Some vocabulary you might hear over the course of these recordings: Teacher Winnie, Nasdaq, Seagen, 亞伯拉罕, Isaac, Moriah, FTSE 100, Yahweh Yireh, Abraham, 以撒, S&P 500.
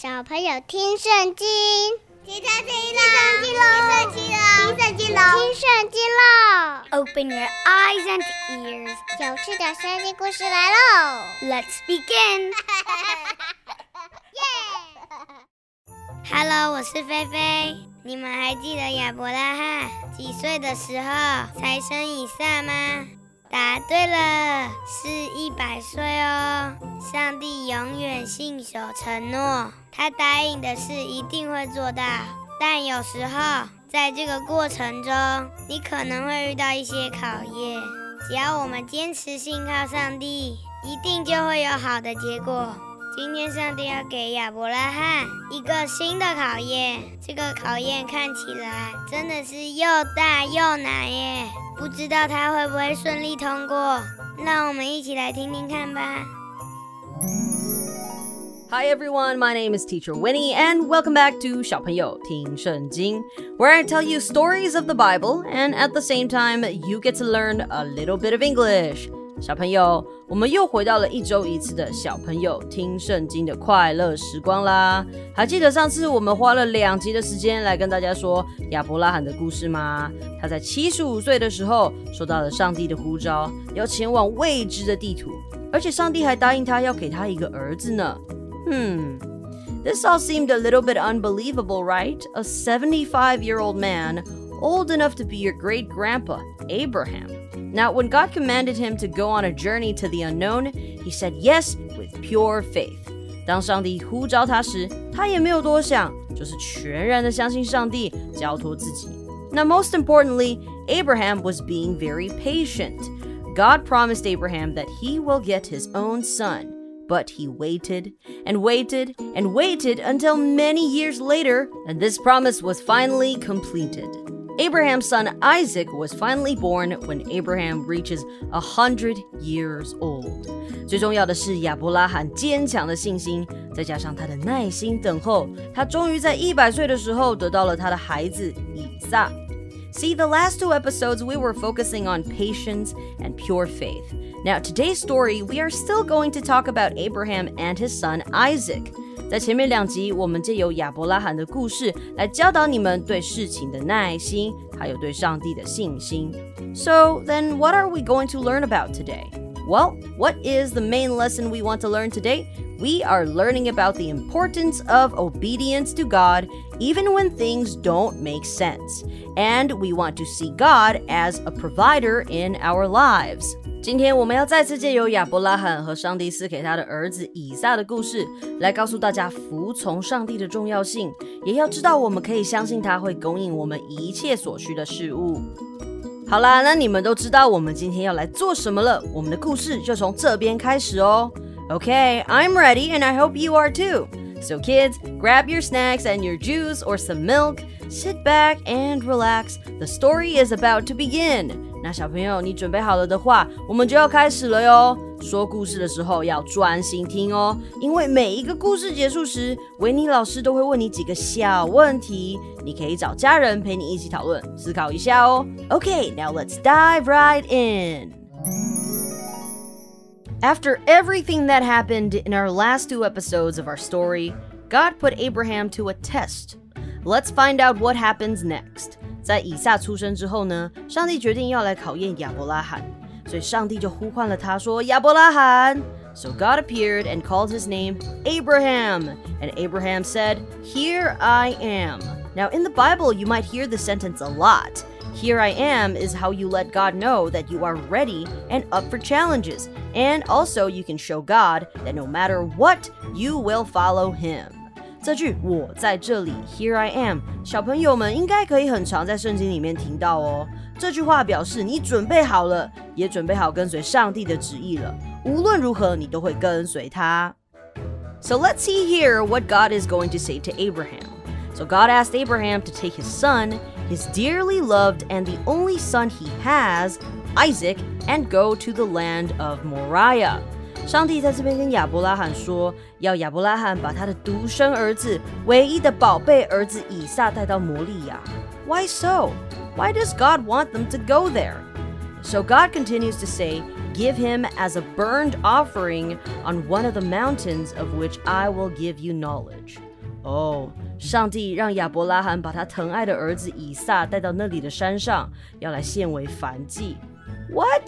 小朋友听圣经，听圣经喽 Open your eyes and ears， 有趣的圣经故事来喽 ！Let's begin 。Hello， 我是菲菲。你们还记得亚伯拉罕几岁的时候才生以撒吗？答对了，是100岁哦。上帝永远信守承诺，他答应的事一定会做到。但有时候，在这个过程中，你可能会遇到一些考验。只要我们坚持信靠上帝，一定就会有好的结果。今天上帝要给亚伯拉罕一个新的考验，这个考验看起来真的是又大又难耶。不知道他会不会顺利通过，让我们一起来听听看吧。Hi everyone, my name is Teacher Winnie, and welcome back to 小朋友听圣经, where I tell you stories of the Bible, and at the same time, you get to learn a little bit of English. 小朋友，我们又回到了一周一次的小朋友听圣经的快乐时光啦。还记得上次我们花了2集的时间来跟大家说亚伯拉罕的故事吗？他在75岁的时候受到了上帝的呼召，要前往未知的地图，而且上帝还答应他要给他一个儿子呢。This all seemed a little bit unbelievable, right? A 75-year-old man, old enough to be your great-grandpa, Abraham.Now, when God commanded him to go on a journey to the unknown, he said yes with pure faith. 当上帝呼召他时，他也没有多想，就是全然的相信上帝，交托自己。Now, most importantly, Abraham was being very patient. God promised Abraham that he will get his own son, but he waited and waited and waited until many years later, and this promise was finally completed.Abraham's son Isaac was finally born when Abraham reaches 100 years old. 最重要的是亚伯拉罕坚强的信心，再加上他的耐心等候，他终于在100岁的时候得到了他的孩子以撒。See, the last 2 episodes, we were focusing on patience and pure faith. Now, today's story, we are still going to talk about Abraham and his son Isaac.在前面2集，我们借由亚伯拉罕的故事来教导你们对事情的耐心，还有对上帝的信心。So, then what are we going to learn about today? Well, what is the main lesson we want to learn today? We are learning about the importance of obedience to God, even when things don't make sense. And we want to see God as a provider in our lives.今天我们要再次借由亚伯拉罕和上帝赐给他的儿子以撒的故事，来告诉大家服从上帝的重要性，也要知道我们可以相信他会供应我们一切所需的事物。好啦，那你们都知道我们今天要来做什么了，我们的故事就从这边开始哦。Okay, I'm ready and I hope you are too. So kids, grab your snacks and your juice or some milk, sit back and relax. The story is about to begin.那小朋友，你准备好了的话，我们就要开始了哟。说故事的时候要专心听哦，因为每一个故事结束时，维尼老师都会问你几个小问题，你可以找家人陪你一起讨论，思考一下哦。Okay, now let's dive right in. After everything that happened in our last 2 episodes of our story, God put Abraham to a test. Let's find out what happens next.在以撒出生之后呢，上帝决定要来考验亚伯拉罕，所以上帝就呼唤了他说：“亚伯拉罕。” So God appeared and called his name Abraham, and Abraham said, "Here I am." Now in the Bible, you might hear this sentence a lot. Here I am is how you let God know that you are ready and up for challenges, and also you can show God that no matter what, you will follow him.这句我在这里 Here I am 小朋友们应该可以很常在圣经里面听到哦，这句话表示你准备好了，也准备好跟随上帝的旨意了，无论如何你都会跟随他。 So let's see here what God is going to say to Abraham. So God asked Abraham to take his son, his dearly loved and the only son he has, Isaac, and go to the land of Moriah.上帝在这边跟亚伯拉罕说，要亚伯拉罕把他的独生儿子，唯一的宝贝儿子以撒带到摩利亚。Why so? Why does God want them to go there? So God continues to say, give him as a burnt offering on one of the mountains of which I will give you knowledge. 上帝让亚伯拉罕把他疼爱的儿子以撒带到那里的山上，要来献为燔祭。What?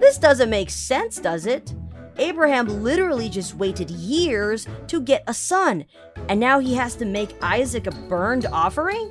This doesn't make sense, does it? Abraham literally just waited years to get a son, and now he has to make Isaac a burned offering?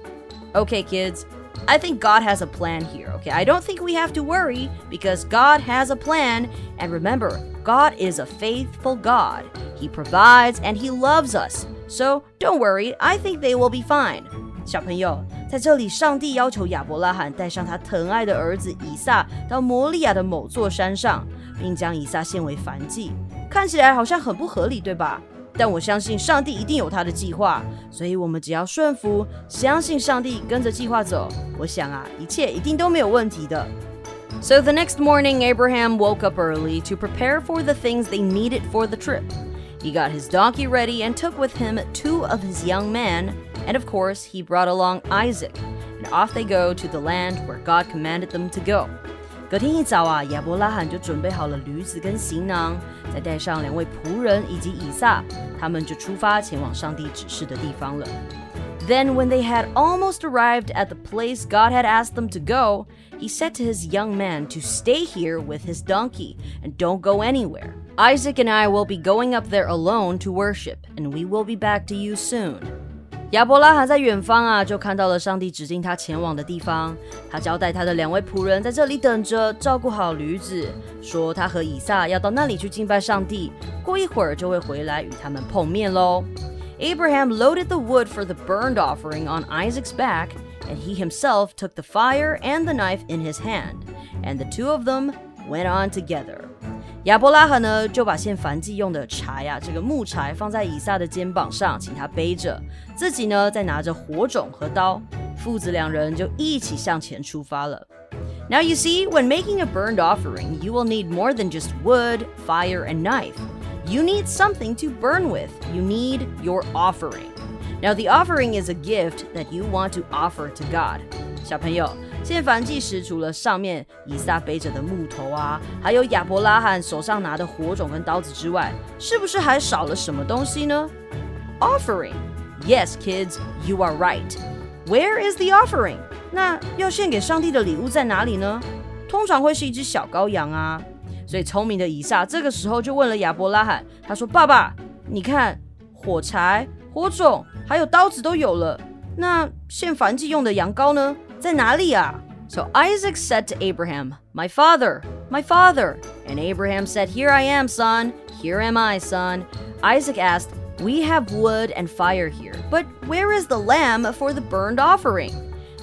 Okay, kids, I think God has a plan here, okay? I don't think we have to worry because God has a plan, and remember, God is a faithful God. He provides and he loves us. So, don't worry, I think they will be fine. 小朋友，在这里上帝要求亚伯拉罕带上他疼爱的儿子以撒到摩利亚的某座山上，并将以撒献为燔祭。看起来好像很不合理，对吧？但我相信上帝一定有他的计划，所以我们只要顺服，相信上帝，跟着计划走。我想啊，一切一定都没有问题的。So the next morning, Abraham woke up early to prepare for the things they needed for the trip.He got his donkey ready and took with him 2 of his young men, and of course, he brought along Isaac, and off they go to the land where God commanded them to go. 隔天一早啊，亚伯拉罕就准备好了驴子跟行囊，再带上2位仆人以及以撒，他们就出发前往上帝指示的地方了。Then when they had almost arrived at the place God had asked them to go, he said to his young man to stay here with his donkey and don't go anywhere.Isaac and I will be going up there alone to worship, and we will be back to you soon. 亚伯拉罕在远方啊，就看到了上帝指定他前往的地方。他交代他的2位仆人在这里等着，照顾好驴子，说他和以撒要到那里去敬拜上帝，过一会儿就会回来与他们碰面咯。Abraham loaded the wood for the burned offering on Isaac's back, and he himself took the fire and the knife in his hand, and the 2 of them went on together.亚伯拉罕呢，就把献燔祭用的柴啊，这个木柴放在以撒的肩膀上，请他背着，自己呢再拿着火种和刀，父子2人就一起向前出发了。Now you see, when making a burned offering, you will need more than just wood, fire, and knife. You need something to burn with. You need your offering. Now the offering is a gift that you want to offer to God. 小朋友。献燔祭时，除了上面以撒背着的木头啊，还有亚伯拉罕手上拿的火种跟刀子之外，是不是还少了什么东西呢？ Offering. Yes, kids, you are right. Where is the offering? 那要献给上帝的礼物在哪里呢？通常会是一只小羔羊啊。所以聪明的以撒这个时候就问了亚伯拉罕，他说：“爸爸，你看，火柴、火种还有刀子都有了，那献燔祭用的羊羔呢？”在哪里啊？ So Isaac said to Abraham, my father. And Abraham said, here I am, son. Here am I, son. Isaac asked, we have wood and fire here, but where is the lamb for the burned offering?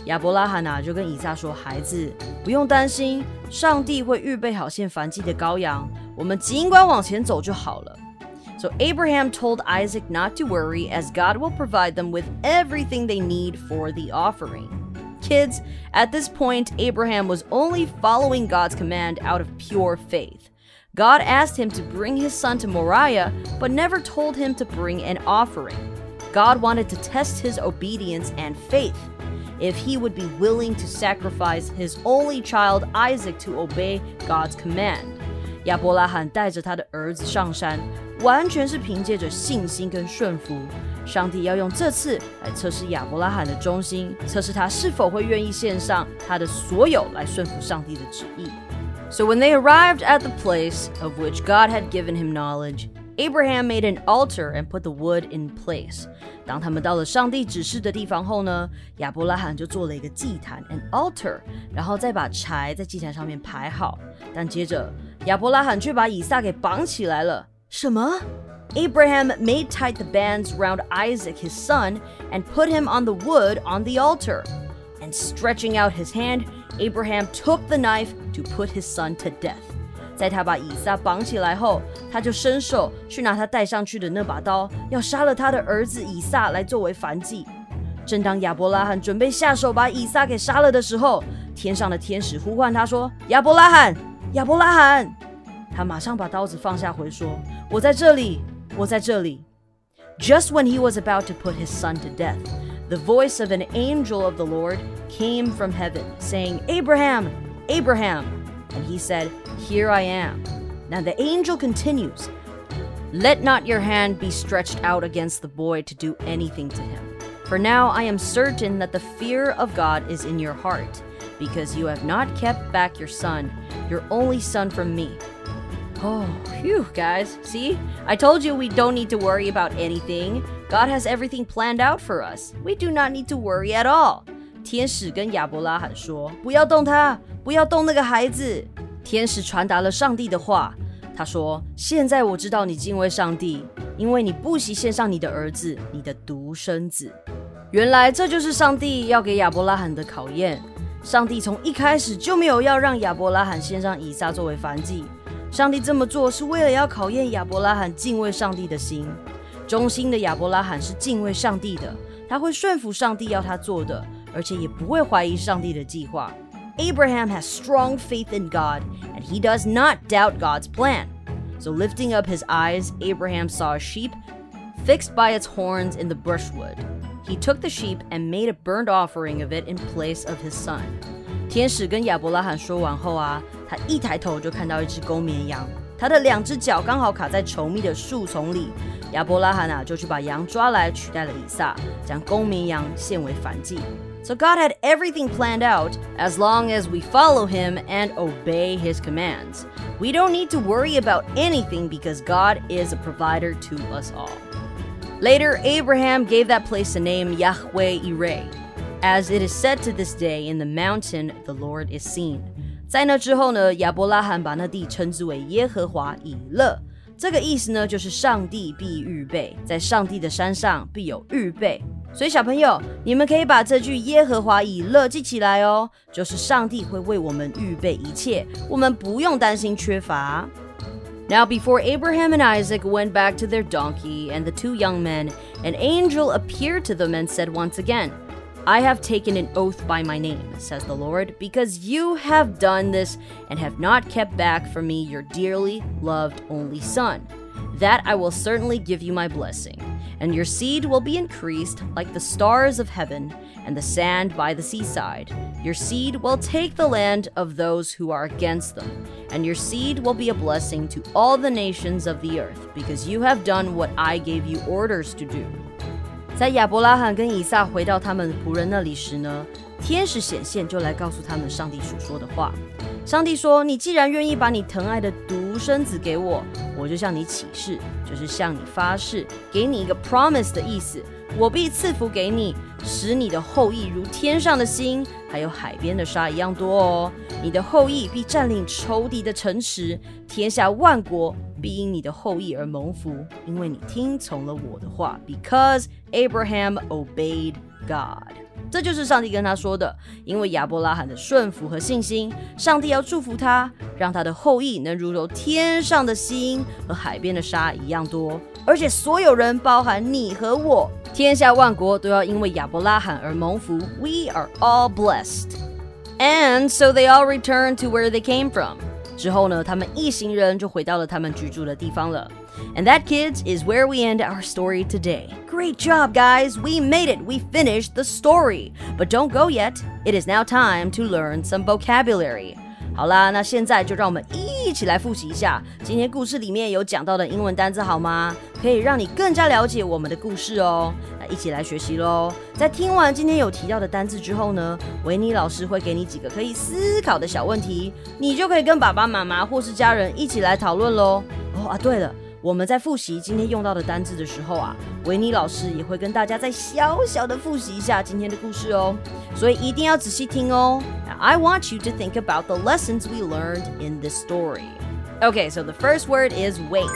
亚伯拉罕啊，就跟以撒说，孩子，不用担心，上帝会预备好献燔祭的羔羊，我们尽管往前走就好了。So Abraham told Isaac not to worry, as God will provide them with everything they need for the offering.Kids, at this point, Abraham was only following God's command out of pure faith. God asked him to bring his son to Moriah, but never told him to bring an offering. God wanted to test his obedience and faith, if he would be willing to sacrifice his only child Isaac to obey God's command. 亚伯拉罕带着他的儿子上山，完全是凭借着信心跟顺服。上帝要用这次来测试亚伯拉罕的忠心，测试他是否会愿意献上他的所有来顺服上帝的旨意。So when they arrived at the place of which God had given him knowledge, Abraham made an altar and put the wood in place. 当他们到了上帝指示的地方后呢，亚伯拉罕就做了一个祭坛 an altar， 然后再把柴在祭坛上面排好。但接着亚伯拉罕却把以撒给绑起来了。什么？Abraham made tight the bands round Isaac, his son, and put him on the wood on the altar. And stretching out his hand, Abraham took the knife to put his son to death. 在他把以撒绑起来后，他就伸手去拿他带上去的那把刀，要杀了他的儿子以撒来作为燔祭。正当亚伯拉罕准备下手把以撒给杀了的时候，天上的天使呼唤他说：“亚伯拉罕，亚伯拉罕！”他马上把刀子放下，回说：“我在这里。”我在这里。Just when he was about to put his son to death, the voice of an angel of the Lord came from heaven, saying, Abraham, Abraham. And he said, Here I am. Now the angel continues, Let not your hand be stretched out against the boy to do anything to him. For now I am certain that the fear of God is in your heart, because you have not kept back your son, your only son from me. Oh, phew, guys. See? I told you we don't need to worry about anything. God has everything planned out for us. We do not need to worry at all. 天使跟亚伯拉罕说，不要动他，不要动那个孩子。天使传达了上帝的话。他说，现在我知道你敬畏上帝，因为你不惜献上你的儿子，你的独生子。原来这就是上帝要给亚伯拉罕的考验。上帝从一开始就没有要让亚伯拉罕献上以撒作为燔祭，上帝这么做是为了要考验亚伯拉罕敬畏上帝的心。忠心的亚伯拉罕是敬畏上帝的，他会顺服上帝要他做的，而且也不会怀疑上帝的计划。Abraham has strong faith in God, and he does not doubt God's plan. So lifting up his eyes, Abraham saw a sheep fixed by its horns in the brushwood. He took the sheep and made a burnt offering of it in place of his son. 天使跟亚伯拉罕说完后啊，他一抬头就看到一只公绵羊，他的两只脚刚好卡在稠密的树丛里。亚伯拉罕啊，就去把羊抓来取代了以撒，将公绵羊献为燔祭。So God had everything planned out, as long as we follow Him and obey His commands. We don't need to worry about anything because God is a provider to us all. Later, Abraham gave that place the name Yahweh Yireh, as it is said to this day, in the mountain the Lord is seen. 在那之后呢，亚伯拉罕把那地称之为耶和华以勒。这个意思呢，就是上帝必预备，在上帝的山上必有预备。所以小朋友，你们可以把这句耶和华以勒记起来哦，就是上帝会为我们预备一切，我们不用担心缺乏。Now before Abraham and Isaac went back to their donkey and the two young men, an angel appeared to them and said once again, I have taken an oath by my name, says the Lord, because you have done this and have not kept back from me your dearly loved only son. That I will certainly give you my blessing. And your seed will be increased like the stars of heaven and the sand by the seaside. Your seed will take the land of those who are against them. And your seed will be a blessing to all the nations of the earth, because you have done what I gave you orders to do. 在亚伯拉罕跟以撒回到他们仆人那里时呢，天使显现就来告诉他们上帝所说的话。上帝说，你既然愿意把你疼爱的独生子给我，我就向你起誓，就是向你发誓，给你一个 promise 的意思，我必赐福给你，使你的后裔如天上的星，还有海边的沙一样多哦。你的后裔必占领仇敌的城池，天下万国必因你的后裔而蒙福，因为你听从了我的话。Because Abraham obeyed God. 这就是上帝跟他说的，因为亚伯拉罕的顺服和信心，上帝要祝福他，让他的后裔能如天上的星和海边的沙一样多，而且所有人包含你和我，天下万国都要因为亚伯拉罕而蒙福。 We are all blessed. And so they all returned to where they came from. 之后呢，他们一行人就回到了他们居住的地方了。And that, kids, is where we end our story today. Great job, guys! We made it! We finished the story! But don't go yet. It is now time to learn some vocabulary. 好啦，那现在就让我们一起来复习一下今天故事里面有讲到的英文单字好吗？可以让你更加了解我们的故事哦。那一起来学习咯。在听完今天有提到的单字之后呢，维尼老师会给你几个可以思考的小问题，你就可以跟爸爸妈妈或是家人一起来讨论咯。哦啊，对了，我们在复习今天用到的单字的时候啊，维尼老师也会跟大家再小小的复习一下今天的故事哦，所以一定要仔细听哦。Now I want you to think about the lessons we learned in this story. Okay, so the first word is wait.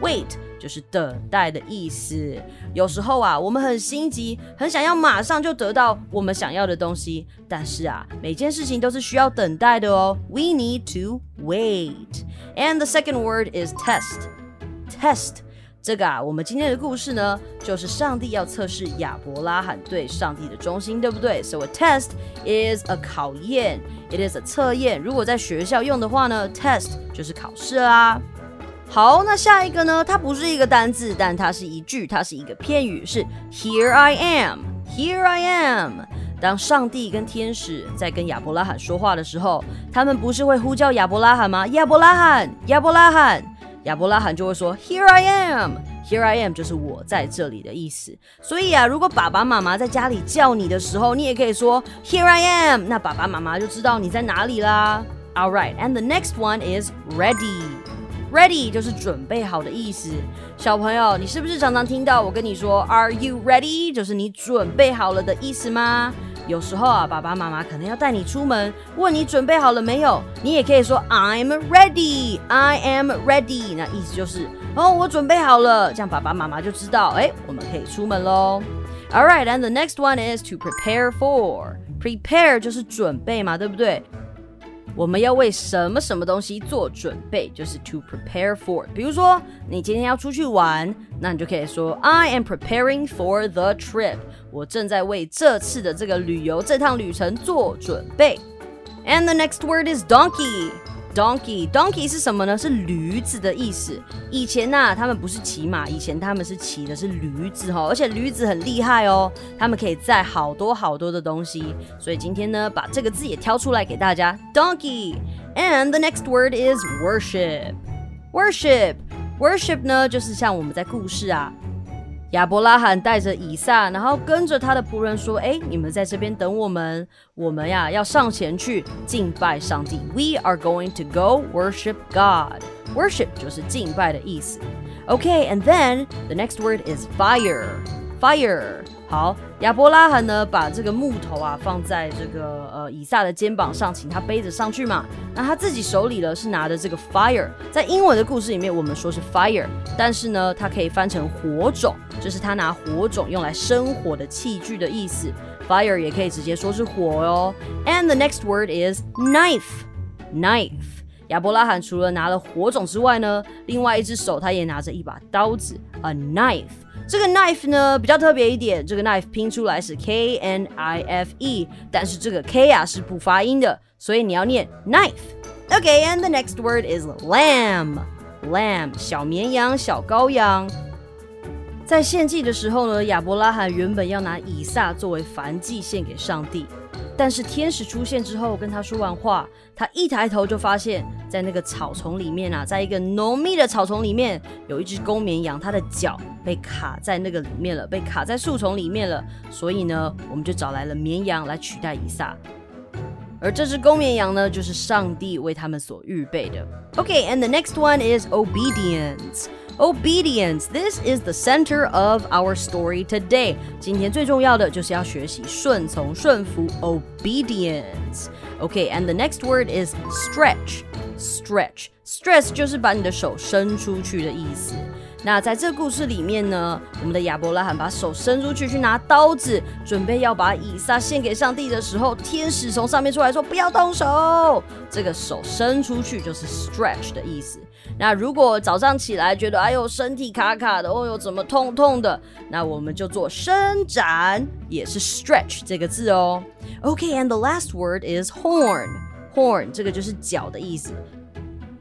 Wait 就是等待的意思。有时候啊，我们很心急，很想要马上就得到我们想要的东西，但是啊，每件事情都是需要等待的哦。We need to wait. And the second word is test.Test 这个啊，我们今天的故事呢，就是上帝要测试亚伯拉罕对上帝的忠心，对不对？ So a test is a 考验 ，it is a 测验。如果在学校用的话呢 ，test 就是考试啦。好，那下一个呢，它不是一个单字，但它是一句，它是一个片语，是 Here I am, Here I am。当上帝跟天使在跟亚伯拉罕说话的时候，他们不是会呼叫亚伯拉罕吗？亚伯拉罕，亚伯拉罕。亚伯拉罕就会说 Here I am， Here I am 就是我在这里的意思。所以啊，如果爸爸妈妈在家里叫你的时候，你也可以说 Here I am， 那爸爸妈妈就知道你在哪里啦。All right, and the next one is ready.Ready 就是准备好的意思。小朋友，你是不是常常听到我跟你说 Are you ready？ 就是你准备好了的意思吗？有时候啊，爸爸妈妈可能要带你出门，问你准备好了没有，你也可以说 I'm ready， I am ready， 那意思就是我准备好了，这样爸爸妈妈就知道我们可以出门咯。 Alright, and the next one is to prepare for. Prepare 就是准备嘛，对不对？我们要为什么什么东西做准备，就是 to prepare for。 比如说你今天要出去玩，那你就可以说 I am preparing for the trip， 我正在为这次的这个旅游，这趟旅程做准备。 And the next word is donkey。 Donkey 是什么呢？是驴子的意思。以前啊，他们不是骑马，以前他们是骑的是驴子而且驴子很厉害他们可以载好多好多的东西。所以今天呢，把这个字也挑出来给大家 ，donkey。And the next word is worship。Worship 呢，就是像我们在故事啊，亚伯拉罕带着以撒，然后跟着他的仆人说：“你们在这边等我们，我们呀要上前去敬拜上帝。We are going to go worship God。Worship 就是敬拜的意思。Okay, and then the next word is fire. Fire。好，亚伯拉罕呢把这个木头啊放在这个以撒的肩膀上，请他背着上去嘛。那他自己手里呢是拿着这个 fire， 在英文的故事里面我们说是 fire， 但是呢它可以翻成火种，就是他拿火种用来生火的器具的意思。fire 也可以直接说是火And the next word is knife。亚伯拉罕除了拿了火种之外呢，另外一只手他也拿着一把刀子 ，a knife。这个 knife 呢比较特别一点，这个 knife 拼出来是 K-N-I-F-E， 但是这个 K 啊是不发音的，所以你要念 knife。Okay, and the next word is lamb。Lamb 小绵羊、小羔羊。在献祭的时候呢，亚伯拉罕原本要拿以撒作为燔祭献给上帝，但是天使出现之后跟他说完话，他一抬头就发现在那个草丛里面啊，在一个浓密的草丛里面有一只公绵羊，它的脚被卡在那个里面了，被卡在树丛里面了，所以呢我们就找来了绵羊来取代以撒，而这只公绵羊呢就是上帝为他们所预备的。 Okay, and the next one is obedience。Obedience, this is the center of our story today. 今天最重要的就是要学习顺从、顺服 obedience. Okay, and the next word is stretch. Stretch 就是把你的手伸出去的意思。那在这故事里面呢，我们的亚伯拉罕把手伸出去去拿刀子，准备要把以撒献给上帝的时候，天使从上面出来说不要动手，这个手伸出去就是 stretch 的意思。那如果早上起来觉得身体卡卡的，怎么痛痛的，那我们就做伸展，也是 stretch 这个字Okay, and the last word is horn。horn 这个就是角的意思。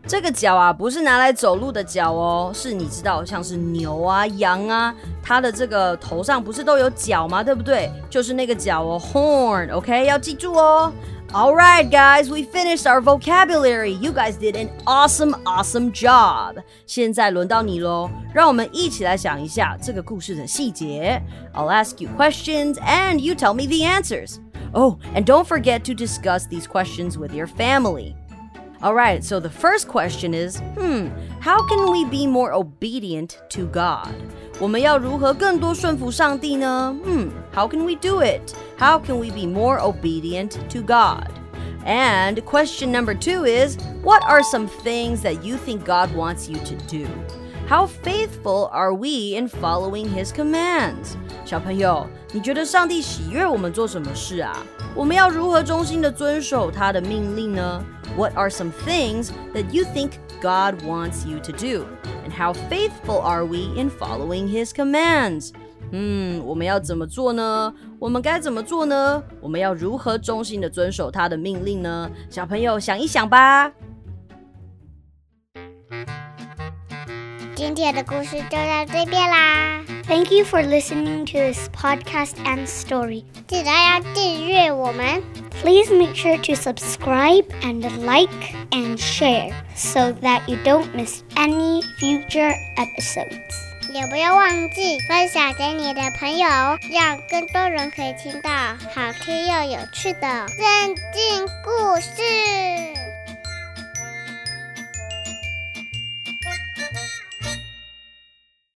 这个角啊不是拿来走路的角是你知道像是牛啊羊啊，它的这个头上不是都有角吗，对不对？就是那个角horn。Okay, 要记住Alright guys, we finished our vocabulary. You guys did an awesome job. 现在轮到你咯，让我们一起来想一下这个故事的细节。I'll ask you questions and you tell me the answers. Oh, and don't forget to discuss these questions with your family. Alright, so the first question is, how can we be more obedient to God? 我们要如何更多顺服上帝呢？How can we do it? How can we be more obedient to God? And question number 2 is, what are some things that you think God wants you to do? How faithful are we in following His commands? 小朋友，你觉得上帝喜悦我们做什么事啊？我们要如何忠心的遵守他的命令呢？ What are some things that you think God wants you to do? And how faithful are we in following His commands? 我们要怎么做呢？我们该怎么做呢？我们要如何忠心的遵守他的命令呢？小朋友想一想吧。今天的故事就到这边啦。Thank you for listening to this podcast and story. 记得要订阅我们。Please make sure to subscribe and like and share so that you don't miss any future episodes. 也不要忘记分享给你的朋友，让更多人可以听到好听又有趣的圣经故事。